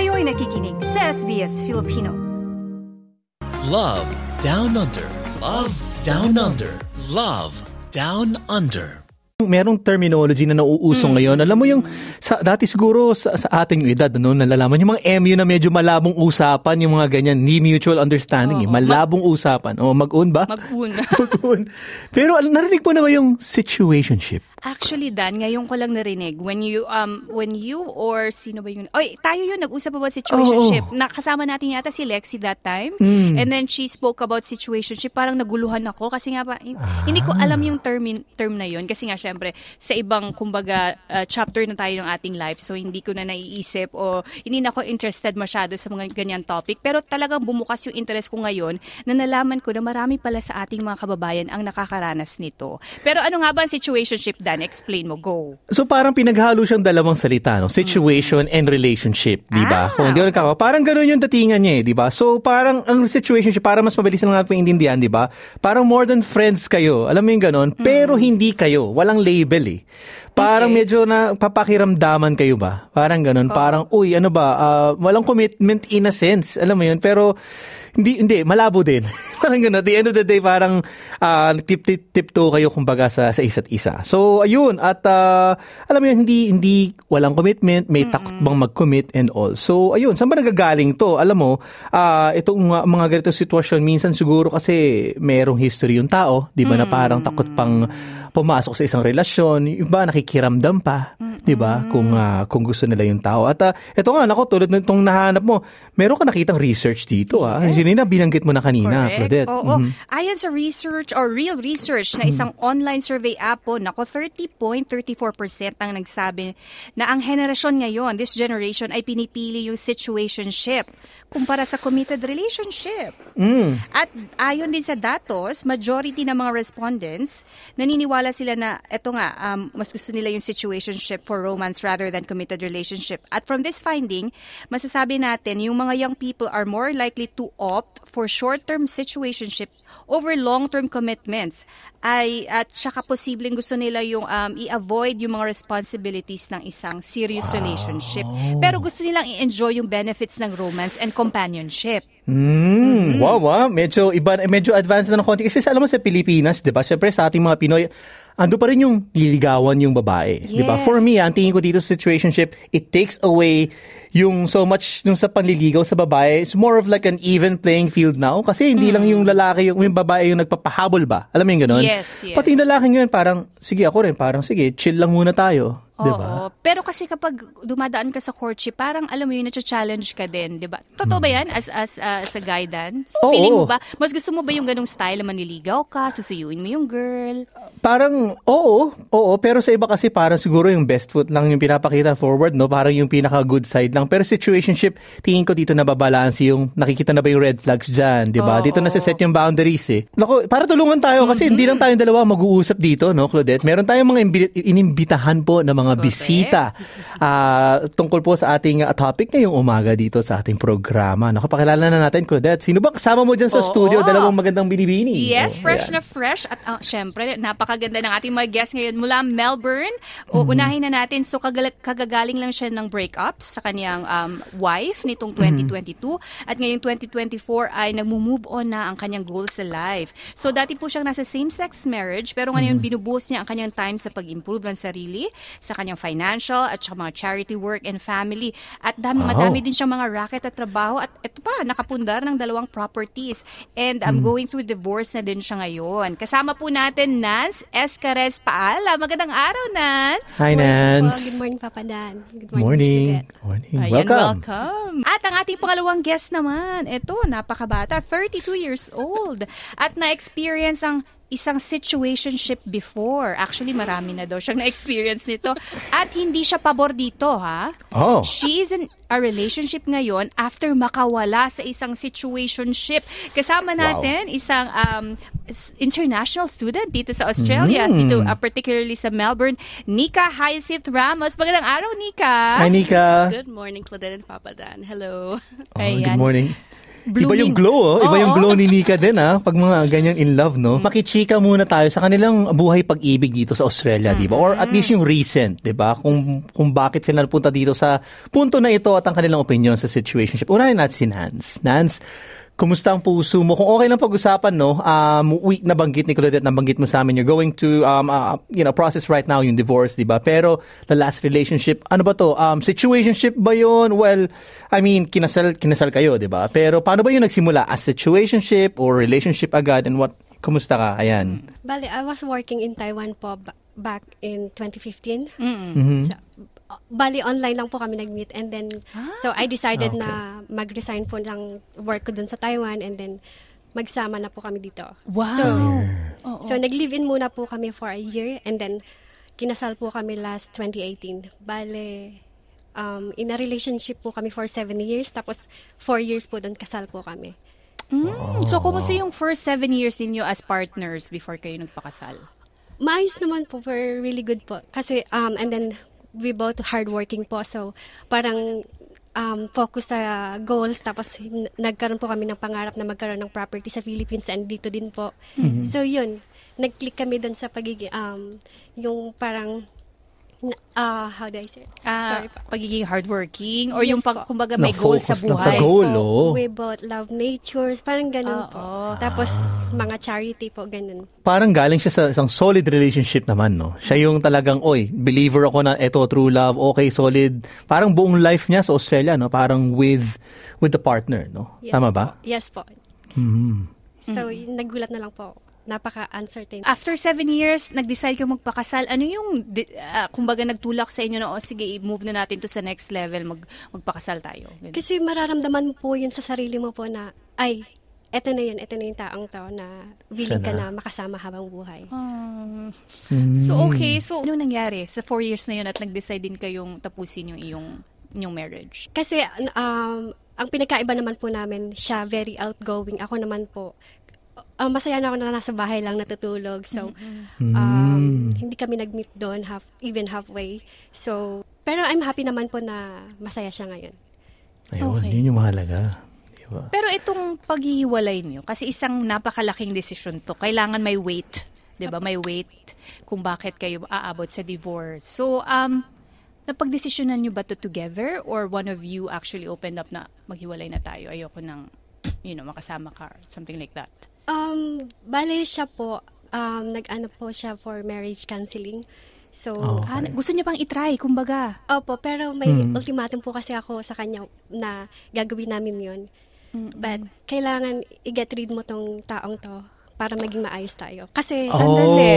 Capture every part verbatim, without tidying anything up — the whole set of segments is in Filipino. Kayo'y nakikinig sa S B S Filipino. Love Down Under. Love Down Under. Love Down Under. Merong terminology na nauuso mm. ngayon. Alam mo yung, sa, dati siguro sa, sa ating edad, ano, nalalaman yung mga M U na medyo malabong usapan, yung mga ganyan, ni mutual understanding, oh, eh, malabong mag- usapan. O, mag-un ba? Mag-un. Mag-un. Pero narinig po na ba yung situationship? Actually, Dan, ngayon ko lang narinig. When you, um, when you or sino ba yun? Oy, tayo yun, nag-usap about situationship. Oh, oh. Nakasama natin yata si Lexi that time. Mm. And then she spoke about situationship. Parang naguluhan ako kasi nga pa, ah. hindi ko alam yung term, term na yun. Kasi nga siya, siyempre, sa ibang, kumbaga, uh, chapter na tayo ng ating life. So, hindi ko na naiisip o hindi na ako interested masyado sa mga ganyan topic. Pero talagang bumukas yung interest ko ngayon na nalaman ko na marami pala sa ating mga kababayan ang nakakaranas nito. Pero ano nga ba ang situationship, Dan? Explain mo. Go. So, parang pinaghalo siyang dalawang salita, no? Situation mm. and relationship, di ba? Ah, Kung hindi ko nakakawa. Parang ganun yung datingan niya, eh, di ba? So, parang ang situationship, para mas mabilis na natin maintindihan, di ba? Parang more than friends kayo. Alam mo yung ganun? Mm. Pero hindi kayo. Walang label eh. Parang okay. medyo na papakiramdaman kayo ba? Parang ganun. Oh. Parang, uy, ano ba? Uh, walang commitment in a sense. Alam mo yun? Pero, hindi, hindi. Malabo din. Parang ganun. At the end of the day, parang uh, tip-tip-tipto kayo kumbaga sa, sa isa't isa. So, ayun. At, uh, alam mo yun, hindi, hindi walang commitment. May mm-hmm. takot bang mag-commit and all. So, ayun. Saan ba nagagaling to? Alam mo, uh, itong mga, mga ganito sitwasyon, minsan siguro kasi merong history yung tao. Di ba mm-hmm. na parang takot pang pumasok sa isang relasyon, yung ba nakikiramdam pa, mm-hmm. 'di ba? Kung uh, kung gusto nila yung tao. At uh, eto nga nako tulad nitong nahanap mo, meron ka nakitang research dito ah. Yes. Yun na binanggit mo na kanina, Claudette. Oo. Mm-hmm. Ayon sa research or real research na isang mm-hmm. online survey app po, nako thirty point three four percent ang nagsabi na ang henerasyon ngayon, this generation ay pinipili yung situationship kumpara sa committed relationship. Mm. At ayon din sa datos, majority ng mga respondents naniniwala wala sila na, eto nga, um, mas gusto nila yung situationship for romance rather than committed relationship. At from this finding, masasabi natin, yung mga young people are more likely to opt for short-term situationship over long-term commitments. Ay, at saka posibleng gusto nila yung um, i-avoid yung mga responsibilities ng isang serious wow. relationship. Pero gusto nilang i-enjoy yung benefits ng romance and companionship. Mm, mm. Wow, wow. Medyo, iba, medyo advanced na ng konti. Kasi alam mo sa Pilipinas, di ba? Siyempre sa ating mga Pinoy, ando pa rin yung liligawan yung babae. Yes. Di ba? For me, ang tingin ko dito sa situationship, it takes away yung so much nung sa panliligaw sa babae. It's more of like an even playing field now. Kasi hindi mm. lang yung lalaki, yung, yung babae yung nagpapahabol ba? Alam mo yung ganun? Yes, yes. Pati yung lalaki yun, parang, sige ako rin, parang sige, chill lang muna tayo. Diba? Oo. Pero kasi kapag dumadaan ka sa courtship, parang alam mo yun, na-challenge ka din, di ba? Totoo ba yan as, as, uh, as a guy, Dan? Oo. Feeling mo ba? Mas gusto mo ba yung ganung style na maniligaw ka, susuyuin mo yung girl? Parang, oo. Oo. Pero sa iba kasi parang siguro yung best foot lang yung pinapakita forward, no? Parang yung pinaka-good side lang. Pero situationship, tingin ko dito nababalansi yung nakikita na ba yung red flags dyan, di ba? Dito na set yung boundaries, eh. Naku, para tulungan tayo kasi mm-hmm. hindi lang tayong dalawa mag-uusap dito, no, Claudette? Meron tayong mga imbi- inimbitahan po na mga Mga bisita uh, tungkol po sa ating uh, topic ngayong umaga dito sa ating programa. Nakapakilala na natin, Claudette. Sino ba kasama mo dyan sa Oo. studio? Dalawang magandang binibini. Yes, oh, fresh yeah. na fresh. At uh, syempre, napakaganda ng ating mga guest ngayon mula Melbourne. O, mm-hmm. unahin na natin. So, kagal- kagagaling lang siya ng breakup sa kanyang um, wife nitong twenty twenty-two. Mm-hmm. At ngayong twenty twenty-four ay nag-move on na ang kanyang goals sa life. So, dati po siyang nasa same-sex marriage pero ngayon mm-hmm. binubuhos niya ang kanyang time sa pag-improve ng sarili, sa kanyang financial at saka mga charity work and family. At dami, wow. madami din siyang mga racket at trabaho. At ito pa, nakapundar ng dalawang properties. And I'm um, mm. going through divorce na din siya ngayon. Kasama po natin, Nance Escares Paala. Magandang araw, Nance. Hi, Nance. Good morning, Papa Dan. Good morning, Miss Cadet. Morning. Welcome. welcome. At ang ating pangalawang guest naman, ito, napakabata, thirty-two years old. At na-experience ang isang situationship before. Actually, marami na daw siyang na-experience nito. At hindi siya pabor dito, ha? Oh. She is in a relationship ngayon after makawala sa isang situationship. Kasama natin wow. isang um, international student dito sa Australia, mm. dito uh, particularly sa Melbourne, Nika Hyacinth Ramos. Magandang araw, Nika! Hi, Nika! Good morning, Claudette and Papa Dan. Hello. Oh, good morning. blooming. Iba yung glow, oh. Iba oh, yung glow oh. ni Nika din, ah. Pag mga ganyan in love, no? Makichika muna tayo sa kanilang buhay pag-ibig dito sa Australia, mm-hmm. di ba? Or at least yung recent, di ba? Kung, kung bakit sila napunta dito sa punto na ito at ang kanilang opinion sa situationship. Unahin natin si Nance. Nance, kumusta ang puso mo? Kung okay lang pag-usapan, no? Um, week na banggit ni Claudette, nabanggit mo sa amin, you're going to, um, uh, you know, process right now yung divorce, di ba? Pero the last relationship, ano ba to? Um, situationship ba yun? Well, I mean, kinasal, kinasal kayo, di ba? Pero paano ba yung nagsimula? As situationship or relationship agad? And what, kumusta ka? Ayan. Bale, I was working in Taiwan po b- back in twenty fifteen. Mm-hmm. So, bali, online lang po kami nag-meet. And then, ah, so I decided okay. na mag-resign po ng work ko dun sa Taiwan. And then, magsama na po kami dito. Wow! So, oh, oh. so nag-live-in muna po kami for a year. And then, kinasal po kami last twenty eighteen. Bali, um, in a relationship po kami for seven years. Tapos, four years po dun kasal po kami. Mm. Oh, so, kumusta yung first seven years ninyo as partners before kayo nagpakasal? Maayos naman po. We're really good po. Kasi, um, and then, we both hardworking po, so parang um, focus sa goals, tapos n- nagkaroon po kami ng pangarap na magkaroon ng property sa Philippines and dito din po. Mm-hmm. So yun, nag-click kami dun sa pagiging, um, yung parang, uh, how do I say it? Uh, Sorry pa. Pagiging hardworking, or yes, yung pag, kumbaga may no, goal sa buhay. Goal, so, oh. We both love nature, parang ganun uh, po. Oh. Tapos mga charity po, ganun. Parang galing siya sa isang solid relationship naman, no? Siya yung talagang, oy, believer ako na eto, true love, okay, solid. Parang buong life niya sa Australia, no? Parang with with the partner, no? Yes, tama ba? Po. Yes po. Mm-hmm. So, mm-hmm. nagulat na lang po. Napaka-uncertain. After seven years, nag-decide kayo magpakasal. Ano yung, uh, kumbaga, nagtulak sa inyo na, oh, sige, i-move na natin to sa next level, mag, magpakasal tayo. Ganun. Kasi mararamdaman po yun sa sarili mo po na, ay, eto na yun, eto na yung taong tao na willing ka na makasama habang buhay. Um, so, okay. So, ano nangyari sa four years na yun at nag-decide din kayong tapusin yung iyong yung marriage? Kasi, um, ang pinakaiba naman po namin, siya very outgoing. Ako naman po, Uh, masaya na ako na nasa bahay lang natutulog. So, um, mm. hindi kami nag-meet doon, half, even halfway. So, pero I'm happy naman po na masaya siya ngayon. Ayun, okay. Yun yung mahalaga. Diba? Pero itong paghihiwalay niyo, kasi isang napakalaking desisyon to. Kailangan may weight. Diba? May weight kung bakit kayo aabot sa divorce. So, um, napag-desisyonan niyo ba to together? Or one of you actually opened up na maghiwalay na tayo? Ayoko nang, you know, makasama ka or something like that. Um, bale siya po, um, nag-ano po siya for marriage counseling. So, oh, okay. ah, gusto niya pang itry, kumbaga. Opo, pero may hmm. ultimatum po kasi ako sa kanya na gagawin namin yun. Mm-mm. But, kailangan i-get rid mo tong taong to para maging maayos tayo. Kasi, oh, sandali.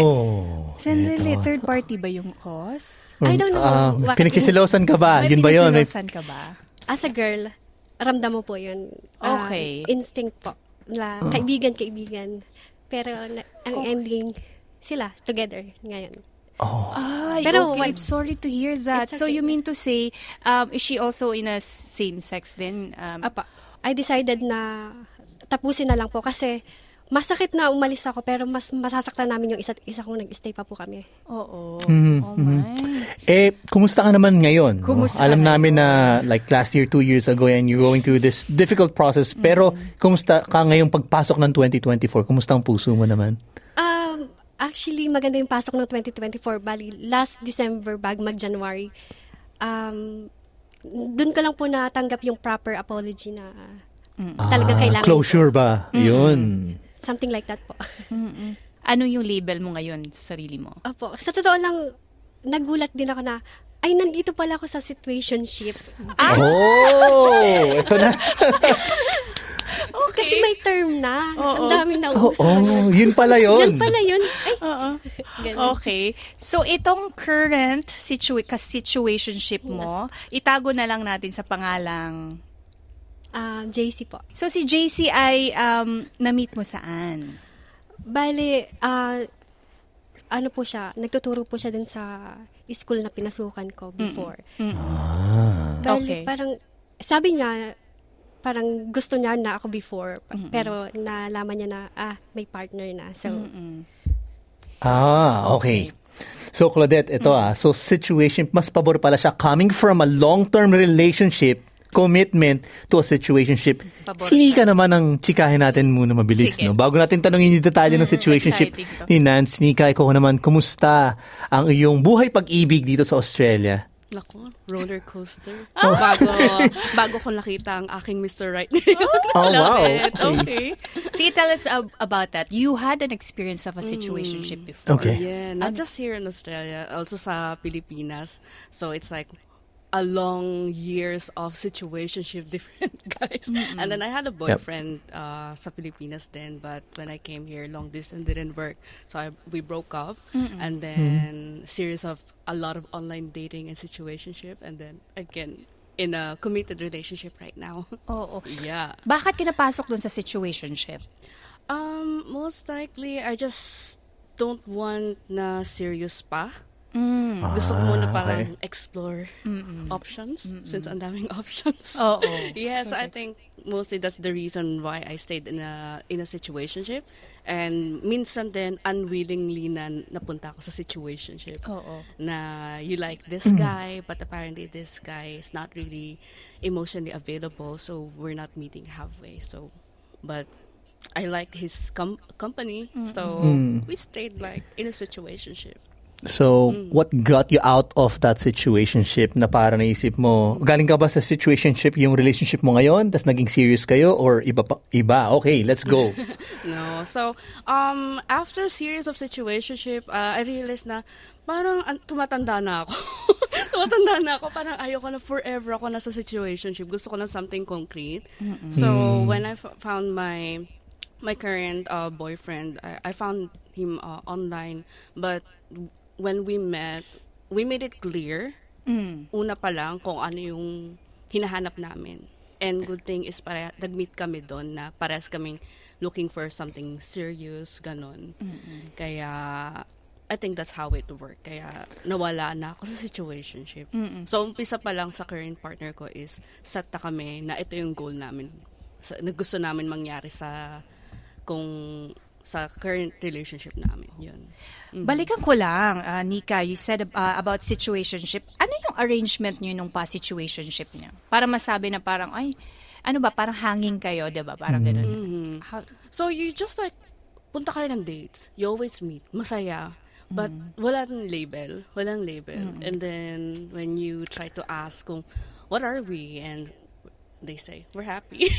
Sandali, ito. Third party ba yung cause? I don't know. Uh, pinagsisilosan ka ba? Yun ba yun? Pinagsisilosan ka ba? As a girl, ramdam mo po yun. Okay. Uh, instinct po. La, oh. Kaibigan-kaibigan. Pero na, ang oh. ending, sila, together, ngayon. Oh. Ay, pero, okay. I'm sorry to hear that. Okay. So, you mean to say, um, is she also in a same-sex din? Um, Apa, I decided na tapusin na lang po kasi masakit na umalis ako pero mas masasaktan namin yung isa't isa kung nag-stay pa po kami. Oo. Mm-hmm. Oh my. Eh, kumusta ka naman ngayon? Kumusta no? Alam namin na like last year, two years ago, and you're going through this difficult process. Mm-hmm. Pero, kumusta ka ngayong pagpasok ng twenty twenty-four? Kumusta ang puso mo naman? Um, actually, maganda yung pasok ng twenty twenty-four. Bali, last December bag mag-January. Um, dun ka lang po natanggap yung proper apology na mm-hmm. talaga ah, kailangan. Closure ba? Mm-hmm. Yun. Something like that po. Mm-mm. Ano yung label mo ngayon sa sarili mo? Opo. Sa totoo lang, nagulat din ako na, ay, nandito pala ako sa situationship. Ah! Oh! Ito na. Okay. Kasi may term na. Oh, ang dami na uso. Oh, oh. Yun pala yun. Yun pala yun. Ay. Oh, oh. Okay. So, itong current situa- situationship mo, yes. itago na lang natin sa pangalang Uh, J C po. So, si J C ay um, na-meet mo saan? Bale, uh, ano po siya, nagtuturo po siya din sa school na pinasukan ko before. Mm-mm. Ah. Bale, okay. parang, sabi niya, parang gusto niya na ako before, Mm-mm. pero nalaman niya na, ah, may partner na. So, Mm-mm. Ah, okay. So, Claudette, ito mm-hmm. ah, so situation, mas pabor pala siya coming from a long-term relationship commitment to a situationship. Sinika naman ang chikahin natin muna mabilis. No? Bago natin tanongin yung detalye mm, ng situationship ni Nance, Nika, ikaw naman, kumusta ang iyong buhay pag-ibig dito sa Australia? Lako, roller coaster. Oh. Bago bago ko nakita ang aking Mister Right ngayon. Oh, wow. It. Okay. See, tell us ab- about that. You had an experience of a situationship mm. before. Okay. Yeah, not just here in Australia, also sa Pilipinas. So it's like a long years of situationship, different guys. Mm-mm. And then I had a boyfriend yep. uh, sa Pilipinas then, but when I came here, long distance didn't work. So I, we broke up. Mm-mm. And then mm. series of a lot of online dating and situationship, and then again in a committed relationship right now. Oh, oh. Yeah. Bakit kinapasok dun sa situationship? Um, most likely I just don't want na serious pa. Mm. Ah, gusto ko muna parang okay. explore Mm-mm. options Mm-mm. since ang daming options. Oh, oh. Yes, okay. I think mostly that's the reason why I stayed in a in a situationship. And minsan din, unwillingly na napunta ako sa situationship. Oh, oh. Na you like this guy, mm. but apparently this guy is not really emotionally available, so we're not meeting halfway. So, but I liked his com- company, mm-hmm. so mm. we stayed like in a situationship. So, mm. what got you out of that situationship na parang naisip mo, galing ka ba sa situationship yung relationship mo ngayon, tas naging serious kayo, or iba pa, iba? Okay, let's go. No. So, um, after series of situationship, uh, I realized na parang uh, tumatanda na ako. tumatanda na ako. Parang ayoko na forever ako nasa situationship. Gusto ko na something concrete. Mm-mm. So, mm. when I f- found my my current uh, boyfriend, I, I found him uh, online, but when we met, we made it clear, mm. una pa lang, kung ano yung hinahanap namin. And good thing is, pare- nag-meet kami doon na parehas kaming looking for something serious, ganon. Mm-hmm. Kaya, I think that's how it worked. Kaya, nawala na ako sa situationship. Mm-hmm. So, umpisa pa lang sa current partner ko is, set na kami na ito yung goal namin. Sa, na gusto namin mangyari sa, kung sa current relationship namin. Yun. Mm-hmm. Balikan ko lang, uh, Nika, you said uh, about situationship. Ano yung arrangement niyo nung pa-situationship niyo? Para masabi na parang, ay, ano ba, parang hanging kayo, diba? Parang mm-hmm. gano'n. Mm-hmm. How, so, you just like, punta kayo ng dates. You always meet. Masaya. But mm-hmm. wala ng label. Walang label. Mm-hmm. And then, when you try to ask kung, what are we? And they say, we're happy.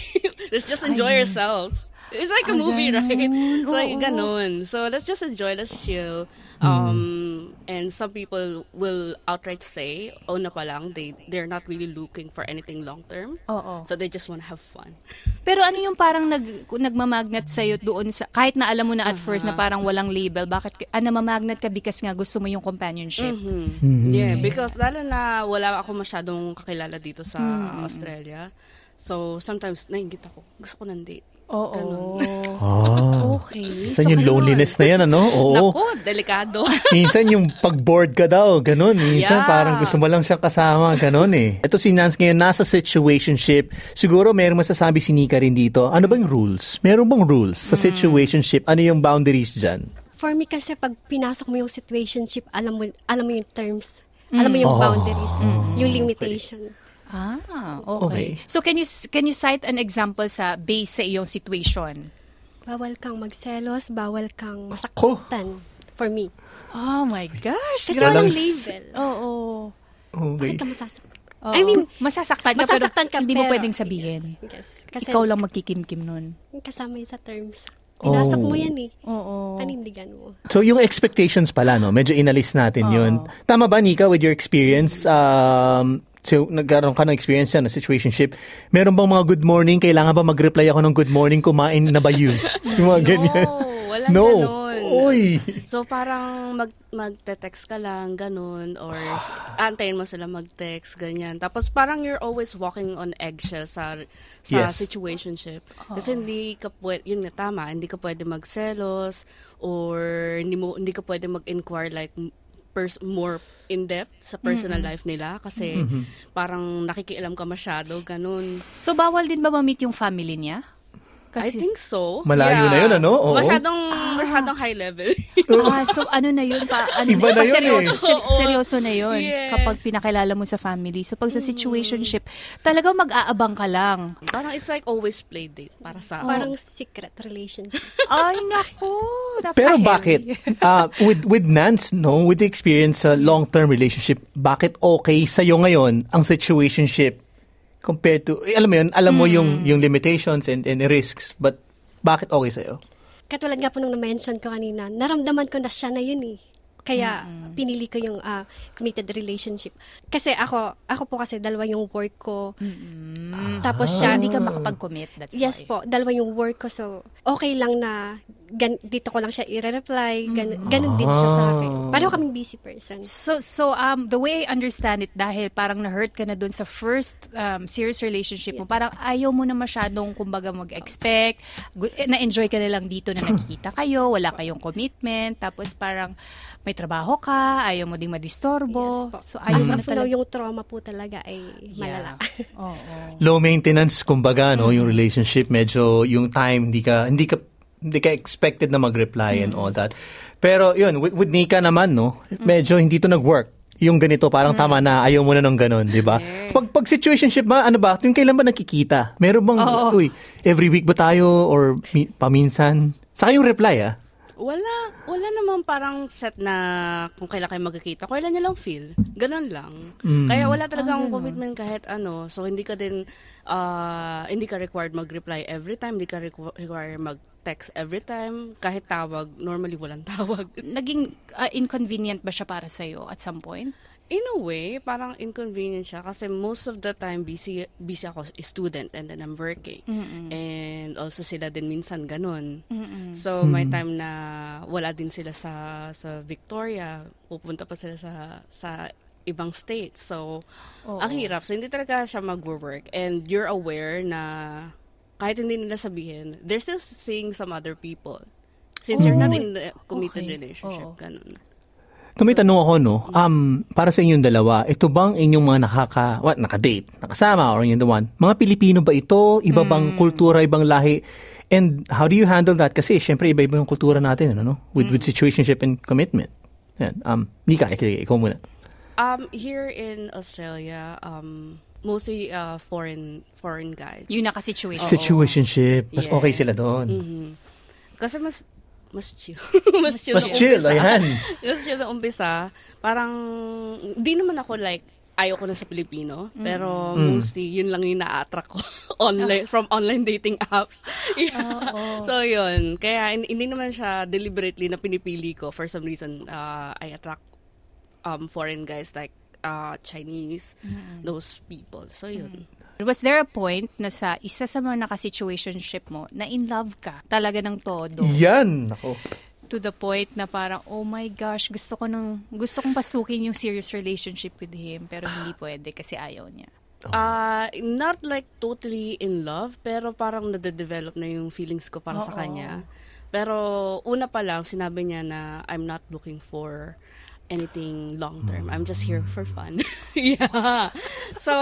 Let's just enjoy Ay. ourselves. It's like a Ay, movie, ganun. Right? It's Oo. like ganun. So let's just enjoy, let's chill. Um, mm. And some people will outright say, oh na palang, they, they're not really looking for anything long-term. Oo. So they just want to have fun. Pero ano yung parang nag, nagmamagnet sa'yo doon, sa, kahit na alam mo na at uh-huh. first na parang walang label, bakit ah, namamagnet ka because nga gusto mo yung companionship? Mm-hmm. Mm-hmm. Yeah, because lalo na wala ako masyadong kakilala dito sa mm-hmm. Australia. So, sometimes, nainggit ako. Gusto ko ng date. Oo. Ah. Okay. Minsan so, yung loneliness na yan, ano? Oo. Naku, delikado. Minsan yung pag-bored ka daw, ganun. Minsan yeah. parang gusto mo lang siyang kasama, ganun eh. Ito si Nance ngayon, nasa situationship. Siguro merong masasabi si Nika rin dito. Ano bang rules? Meron bang rules sa situationship? Ano yung boundaries dyan? For me kasi, pag pinasok mo yung situationship, alam mo, alam mo yung terms. Mm. Alam mo yung oh. boundaries. Mm. Yung limitation. Okay. Ah, okay. okay. So can you can you cite an example sa base sa iyong situation? Bawal kang magselos, bawal kang masaktan. For me. Oh my gosh. Kasi walang label. Oo. Oh, oh. okay. Bakit ka masasaktan? Oh, I mean, masasaktan ka, masasaktan ka pero, ka, hindi pero, mo pwedeng sabihin. Yes. Kasi ikaw lang magkikimkim nun. Kasama yun sa terms. Pinasak oh. mo yan eh. Oo. Panindigan mo. So, yung expectations pala, no? Medyo inalis natin oh. yun. Tama ba, Nika, with your experience? Um... So, nagkaroon ka ng experience yan, na situationship. Meron bang mga good morning? Kailangan ba mag-reply ako ng good morning? Kumain na ba yun? Yung mga no, ganyan. Walang no. ganun. Oy. So, parang mag, mag-text ka lang, ganun. Or antayin mo sila mag-text, ganyan. Tapos, parang you're always walking on eggshells sa, sa yes. situationship. Kasi hindi ka pwede, yun na tama, hindi ka pwede magselos or hindi, mo, hindi ka pwede mag-inquire like, Pers- more in-depth sa personal mm-hmm. life nila kasi mm-hmm. parang nakikialam ka masyado, ganun. So, bawal din ba ma-meet yung family niya? Kasi, I think so. Malayo yeah. na yun, ano? Oo. Masyadong, ah. masyadong high level. ah, so, ano na yun? Pa, ano Iba na, na yun seryoso, eh. Ser- seryoso na yun yes. kapag pinakilala mo sa family. So, pag sa situationship, talagang mag-aabang ka lang. Parang it's like always play date para sa oh. Parang secret relationship. Ay, naku. Pero bakit? Uh, with with Nance, no? With the experience sa uh, long-term relationship, bakit okay sa'yo ngayon ang situationship? Compared to, eh, alam mo yun, alam mo mm. yung, yung limitations and, and risks, but bakit okay sa'yo? Katulad nga po nung na-mention ko kanina, naramdaman ko na siya na yun eh. Kaya mm-hmm. pinili ko yung uh, committed relationship. Kasi ako, ako po kasi dalawa yung work ko. Mm-hmm. Tapos ah. siya, hindi ka makapag-commit, that's yes why. Yes po, dalawa yung work ko, so okay lang na gan- dito ko lang siya i-reply, gan- mm-hmm. ganun din siya sa akin. Pareho kaming busy person. So, so um, the way I understand it, dahil parang na-hurt ka na dun sa first um, serious relationship mo, parang ayaw mo na masyadong, kumbaga, mag-expect, na-enjoy ka na lang dito na nakikita kayo, wala kayong commitment, tapos parang may trabaho ka, ayaw mo ding madisturbo. Yes, so, ayaw as mo na talaga. Yung trauma po talaga ay malala. Yeah. oh, oh. Low maintenance, kumbaga, no? Mm. Yung relationship, medyo yung time, hindi ka, hindi ka, hindi ka expected na mag-reply and mm. all that. Pero yun, with, with Nika naman, no? Medyo hindi to nag-work. Yung ganito, parang mm. tama na, ayaw mo na ng ganun, di ba? Okay. Pag, pag situationship ba, ano ba? Yung kailan ba nakikita? Meron bang, oh. uy, every week ba tayo? Or mi- paminsan? Saka yung reply, ah? Wala, wala naman parang set na kung kailan kayo magkikita. Kailan niya lang feel. Ganun lang. Mm. Kaya wala talagang oh, commitment kahit ano. So, hindi ka din, uh, hindi ka required mag-reply every time. Hindi ka requ- required mag text every time, kahit tawag, normally walang tawag. Naging uh, inconvenient ba siya para sa'yo at some point? In a way, parang inconvenient siya kasi most of the time, busy, busy ako student and then I'm working. Mm-mm. And also sila din minsan ganun. Mm-mm. So, may time na wala din sila sa sa Victoria, pupunta pa sila sa sa ibang states. So, oh, ang hirap. So, hindi talaga siya mag-work. And you're aware na kahit hindi nila sabihin, they're still seeing some other people. Since oh, you're not in a committed okay. relationship, oh. ganun. So, may tanong ako, no? Um, para sa inyong dalawa, ito bang inyong mga nakaka, what, nakadate, nakasama, or yung the one, mga Pilipino ba ito? Iba bang mm. kultura, ibang lahi? And how do you handle that? Kasi, syempre, iba-iba yung kultura natin, ano, no? With, mm. with situationship and commitment. Yan. Um, Nika, ik- ikaw muna. Um, here in Australia, um, mostly uh, foreign foreign guys. Yung naka-situation. Situationship. Mas yeah. okay sila doon. Mm-hmm. Kasi mas mas chill. mas chill mas chill, ayan. mas chill na umpisa. Parang, di naman ako like, ayoko na sa Pilipino. Mm. Pero mm. mostly, yun lang yung na-attract ko online, from online dating apps. yeah. oh, oh. So, yun. Kaya, hindi naman siya deliberately na pinipili ko. For some reason, uh, I attract um, foreign guys like Uh, Chinese, mm-hmm. those people. So, yun. Was there a point na sa isa sa mga naka-situationship mo na in love ka talaga ng todo? Yan! Ako. To the point na parang, oh my gosh, gusto ko nung, gusto kong pasukin yung serious relationship with him, pero hindi pwede kasi ayaw niya. Uh, not like totally in love, pero parang nade-develop na yung feelings ko para Oo. sa kanya. Pero una pa lang, sinabi niya na I'm not looking for anything long term. I'm just here for fun. yeah. So,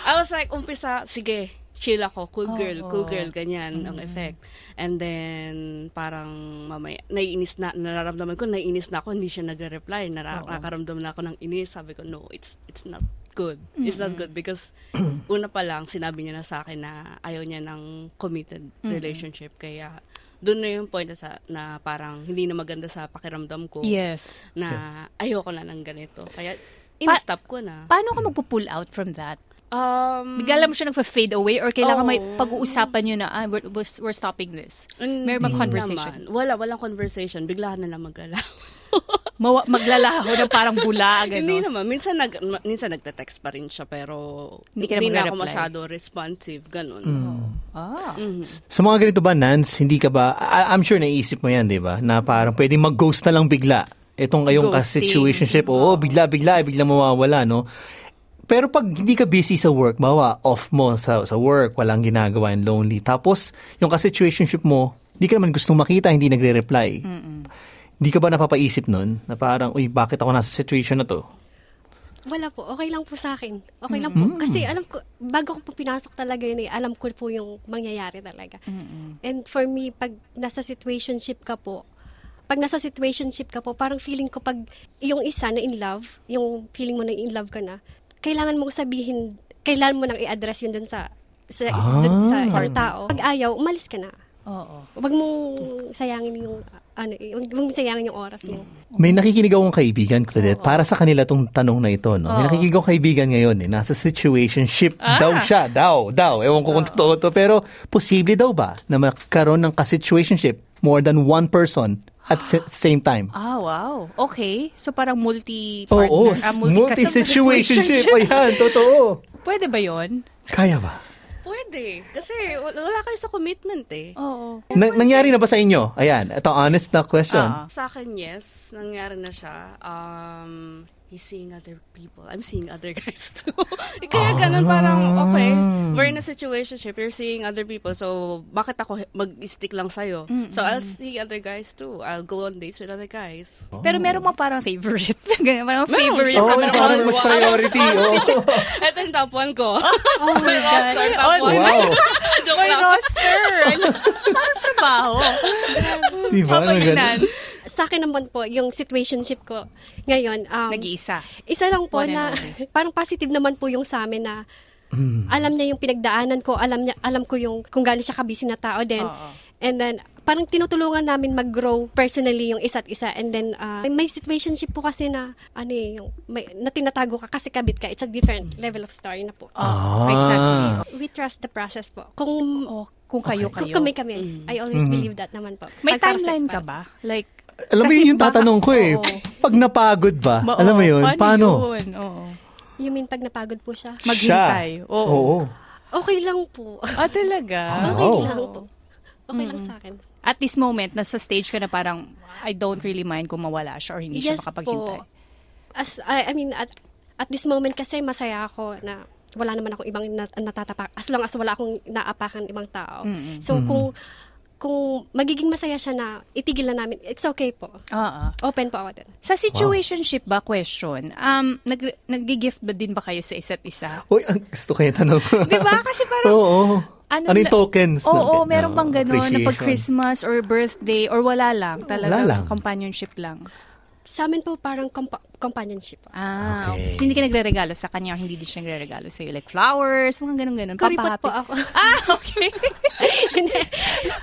I was like, umpisa, sige, chill ako, cool girl, oh, cool girl, ganyan, mm-hmm. ang effect. And then, parang, mamaya, naiinis na, nararamdaman ko, naiinis na ako, hindi siya nagre-reply, nakaramdam na ako ng inis, sabi ko, no, it's it's not good. It's mm-hmm. not good because, una pa lang, sinabi niya na sa akin na ayaw niya ng committed mm-hmm. relationship, kaya, doon na yung point na, sa, na parang hindi na maganda sa pakiramdam ko. Yes. Na ayoko na ng ganito. Kaya, in-stop ko na. Pa- paano ka magpo-pull out from that? Um, Bigla mo siya nagpa-fade away or kailangan oh, may pag-uusapan nyo na, ah, we're, we're stopping this. Meron bang conversation? Naman. Wala, walang conversation. Bigla na lang maggalaw. Ma- maglalaho na parang bula. Hindi naman. Minsan, nag, minsan nagte-text pa rin siya pero hindi, hindi na ako masyado responsive. Ganun. Mm. Ah. Mm-hmm. Sa mga ganito ba, Nance, hindi ka ba, I- I'm sure naiisip mo yan, di ba? Na parang pwedeng mag-ghost na lang bigla. Itong kayong ka-situationship, oo, oh, bigla-bigla, bigla mawawala, no? Pero pag hindi ka busy sa work, bawa, off mo sa sa work, walang ginagawa and lonely. Tapos, yung ka-situationship mo, hindi ka naman gustong makita, hindi nagre-reply. Mm-mm. Hindi ka ba napapaisip nun na parang, uy, bakit ako nasa situation na to? Wala po. Okay lang po sa akin. Okay lang mm-hmm. po. Kasi alam ko, bago ko po pinasok talaga yun, alam ko po yung mangyayari talaga. Mm-hmm. And for me, pag nasa situationship ka po, pag nasa situationship ka po, parang feeling ko pag yung isa na in love, yung feeling mo na in love ka na, kailangan mong sabihin, kailangan mo nang i-address yun dun sa, sa, ah, dun sa isang tao. Pag ayaw, umalis ka na. Oo. Huwag mong sayangin yung ano, huwag mong sayangin yung oras mo. May nakikinig akong kaibigan, Claudette. Oo. Para sa kanila tong tanong na ito, no? Oo. May nakikinig akong kaibigan ngayon, eh. Nasa situationship ah. daw siya, daw, daw. Ewan ko kung totoo to, pero posible daw ba na magkaroon ng ka-situationship more than one person at sa same time? Ah, wow. Okay. So parang multi-partner, oh, oh. ah, multi-situationship. Ayan, totoo. Pwede ba yon? Kaya ba? Pwede. Kasi wala kayo sa commitment eh. Oo. Na- nangyari na ba sa inyo? Ayan, ito honest na question. Uh, sa akin, yes. Nangyari na siya. Um, he's seeing other people. I'm seeing other guys too. Kaya ganun parang, okay, we're in a situationship. You're seeing other people. So, bakit ako mag-stick lang sa'yo? Mm-mm. So, I'll see other guys too. I'll go on dates with other guys. Oh. Pero meron mo parang favorite. Parang favorite. Oh, parang oh, mas priority. Ito yung top one ko. Oh my God. Top one. Wow. Joke lang. My roster. Saan trabaho? Diba? Ako yung Nance. Sa akin naman po, yung situationship ko ngayon. Um, Nag-iisa? Isa lang po one na, parang positive naman po yung sa amin na mm. alam niya yung pinagdaanan ko, alam niya, alam ko yung kung gaano siya kabisi na tao din. Uh-oh. And then, parang tinutulungan namin mag-grow personally yung isa't isa. And then, uh, may situationship po kasi na, ano eh, yung, may, na tinatago ka kasi kabit ka. It's a different mm. level of story na po. Ah. Exactly. We trust the process po. Kung, oh, kung kayo, okay. kayo. Kung kami, kami. Mm. I always mm-hmm. believe that naman po. May Pag timeline ka ba? Like, alam mo yun yung tatanong ko eh. Pag napagod ba? Ma-o, alam mo yun? Paano? Yun? Oo. You mean pag napagod po siya? Maghintay. Oo. Oo. Okay lang po. Ah, talaga? Okay oh. lang po. Okay mm. lang sa akin. At this moment, nasa stage ka na parang, I don't really mind kung mawala siya or hindi yes, siya makapaghintay. Yes po. I, I mean, at, at this moment kasi masaya ako na wala naman akong ibang nat- natatapak. As long as wala akong naapakan ibang tao. Mm-hmm. So, mm-hmm. kung kung magiging masaya siya na itigil na namin, it's okay po. Uh-uh. Open po ako din. Sa situationship wow. ba question, um, nag, nag-gift ba din ba kayo sa isa't isa? Uy, gusto ko yung tanong. Diba? Kasi parang, oo, ano, ano yung tokens? Oo, oo meron bang gano'n na pag Christmas or birthday or wala lang? Talaga, wala lang. Companionship lang. Sa amin po, parang compa- companionship. Ah, okay. Okay. So, hindi ka nagre-regalo sa kanya, hindi din siya nagre-regalo sa'yo. Like flowers, mga ganun-ganun. Kuripot po ako. Ah, okay.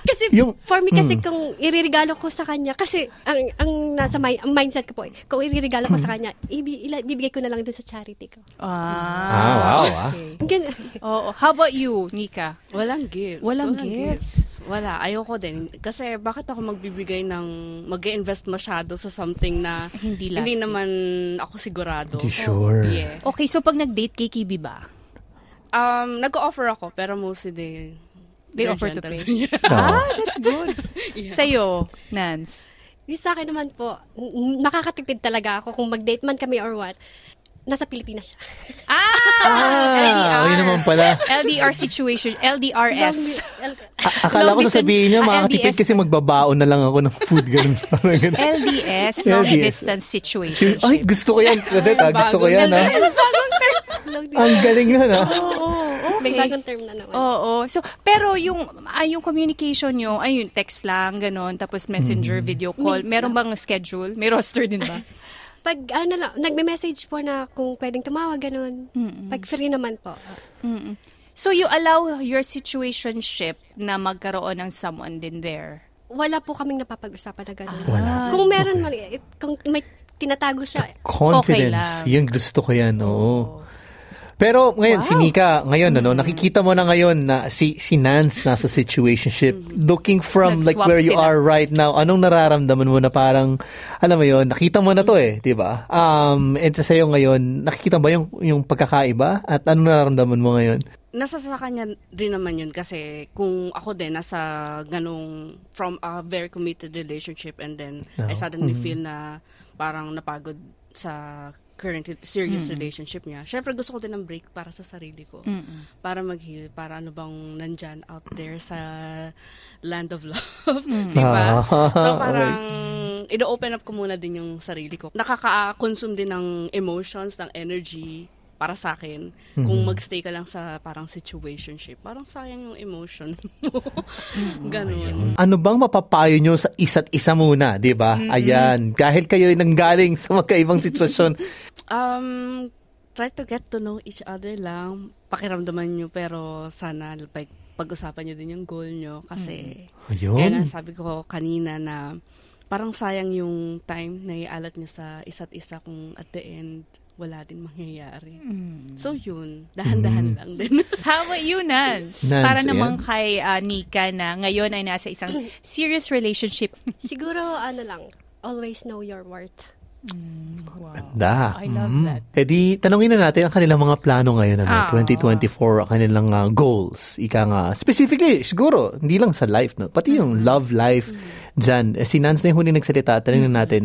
Kasi, yung, for me kasi, mm. kung iririgalo ko sa kanya, kasi, ang ang nasa my, ang mindset ko po, eh, kung iririgalo ko sa kanya, ibibigay ko na lang doon sa charity ko. Ah. ah wow, okay. ah. Gan- oh, how about you, Nika? Walang gifts. Walang, Walang gifts. gifts. Wala, ayoko din. Kasi, bakit ako magbibigay ng, mag-invest masyado sa something na Hindi, hindi naman ako sigurado. Hindi sure. Oh, yeah. Okay, so pag nag-date kay Kibi ba? Um, nag-offer ako, pero mostly they, they offer gentle. To pay. Yeah. Ah, that's good. Yeah. Sa'yo, Nance? Yung sa akin naman po, makakatipid talaga ako kung mag-date man kami or what. Nasa Pilipinas siya. Ah! ah L D R. Ayun naman pala. L D R situation. L D R S. L- L- A- akala ko sasabihin niya, makakatipid kasi magbabaon na lang ako ng food. Ganun, ganun. L D S, long-distance situation. Ay, gusto ko yan. Kadit, ah, gusto ko yan. Ha? Ang galing na, no? Oo, oo. Okay. May bagong term na naman. Oo, oo. So, pero yung, ah, yung communication nyo, ayun, text lang, ganun, tapos messenger, mm. video call. May, meron bang schedule? May roster din ba? Pag ano lang, nagme-message po na kung pwedeng tumawag, ganun. Mm-mm. Pag free naman po. Mm-mm. So you allow your situationship na magkaroon ng someone din there? Wala po kaming napapag-usapan na ganun. Ah, wala. Kung meron, okay. man, kung may tinatago siya, the confidence. Okay lang. Yung gusto ko yan, oo. oo. Pero ngayon, wow. si Nika, ngayon, ano, nakikita mo na ngayon na si, si Nance nasa situationship. Looking from like where you sila. Are right now, anong nararamdaman mo na parang, alam mo yon, nakita mo na to eh, di ba? Um, and sa sayo ngayon, nakikita ba yung, yung pagkakaiba? At anong nararamdaman mo ngayon? Nasa sa kanya rin naman yun kasi kung ako din nasa ganung from a very committed relationship and then no. I suddenly mm-hmm. feel na parang napagod sa current serious mm-hmm. relationship niya. Syempre gusto ko din ng break para sa sarili ko. Mm-hmm. Para mag-heal, para ano bang nandyan out there sa land of love, mm-hmm. 'di ba? So parang okay. ino-open up ko muna din yung sarili ko. Nakaka-consume din ng emotions, ng energy para sa akin. Mm-hmm. Kung magstay ka lang sa parang situationship, parang sayang yung emotion mo. Ganun. Ano bang mapapayo nyo sa isa't isa muna, 'di ba? Mm-hmm. Ayan, kahit kayo ay nanggaling sa magkaibang sitwasyon. um try to get to know each other lang. Pakiramdaman nyo, pero sana like, pag-usapan nyo din yung goal nyo kasi mm-hmm. ayun, sabi ko kanina na parang sayang yung time na ialat nyo sa isa't isa kung at the end wala din mangyayari. Mm. So yun, dahan-dahan mm. lang din. How about you, Nance? Nance Para naman yeah. kay uh, Nika na ngayon ay nasa isang serious relationship. Siguro, ano lang, always know your worth. Mm. Wow. Ganda. I love mm. that. E di, tanongin na natin ang kanilang mga plano ngayon, ano, twenty twenty-four, ang kanilang uh, goals. Ika nga, specifically, siguro, hindi lang sa life, no? Pati yung love life. Mm. Diyan, si Nance na yung huling nagsalita, tanongin mm-hmm. natin,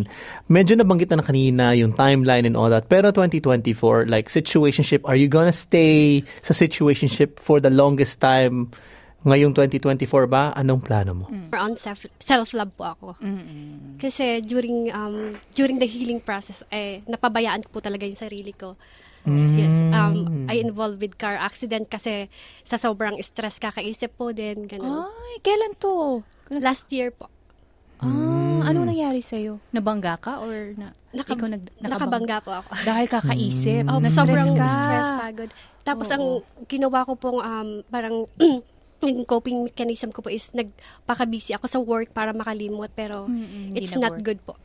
medyo nabanggit na, na kanina yung timeline and all that, pero twenty twenty-four, like, situationship, are you gonna stay sa situationship for the longest time ngayong twenty twenty-four ba? Anong plano mo? Mm-hmm. On self- self-love po ako. Mm-hmm. Kasi during um, during the healing process, eh, napabayaan ko po talaga yung sarili ko. Mm-hmm. Yes, um, I involved with car accident kasi sa sobrang stress kakaisip po din. Ganun. Ay, kailan to? Last year po. Ah, ano nangyari sa'yo? Nabangga ka or na, Naka, ikaw nag, nakabangga po ako? Dahil kakaisip. Oh, sobrang stress, stress, pagod. Tapos oh, ang ginawa ko pong um, parang yung coping mechanism ko po is nagpaka-busy ako sa work para makalimot pero mm-mm, it's not work. Good po.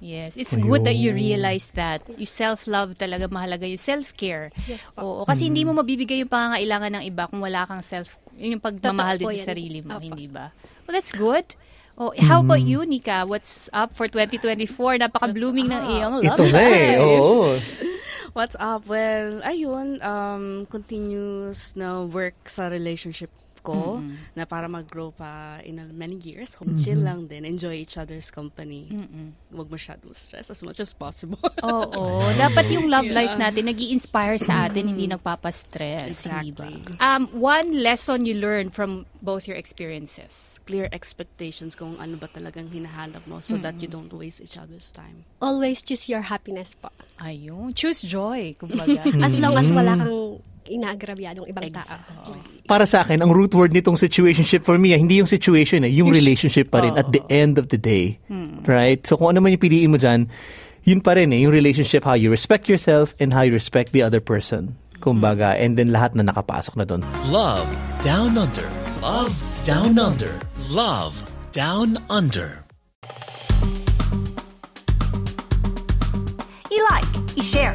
Yes, it's Ayaw. good that you realize that. You self-love talaga mahalaga, yung self-care. Yes, oo, kasi mm-hmm. hindi mo mabibigay yung pangangailangan ng iba kung wala kang self, yun yung pagmamahal din sa sarili mo, Opo. hindi ba? Well, that's good. Oh, how about you, Nika? What's up for twenty twenty-four? Napaka-blooming ng iyong love. Ito na eh, oo. What's up? Well, ayun, um, continues na work sa relationship ko mm-hmm. na para mag-grow pa in many years. Home chill mm-hmm. lang din. Enjoy each other's company. Mm-hmm. Huwag masyadong stress as much as possible. Oo. Oh, oh. Dapat yung love yeah. life natin nag-i-inspire sa atin, hindi nagpapastress. Exactly. Diba? Um, one lesson you learn from both your experiences. Clear expectations kung ano ba talagang hinahanap mo so mm-hmm. that you don't waste each other's time. Always choose your happiness pa. Ayun. Choose joy. Kumbaga. As long as wala kang inaagrabyadong ibang tao. Exactly. Para sa akin, ang root word nitong situationship for me, hindi yung situation, yung relationship pa rin oh. at the end of the day. Hmm. Right? So kung ano man yung piliin mo dyan, yun pa rin eh, yung relationship, how you respect yourself and how you respect the other person. Kumbaga, and then lahat na nakapasok na doon. Love Down Under. Love Down Under. Love Down Under. I-like, i-share,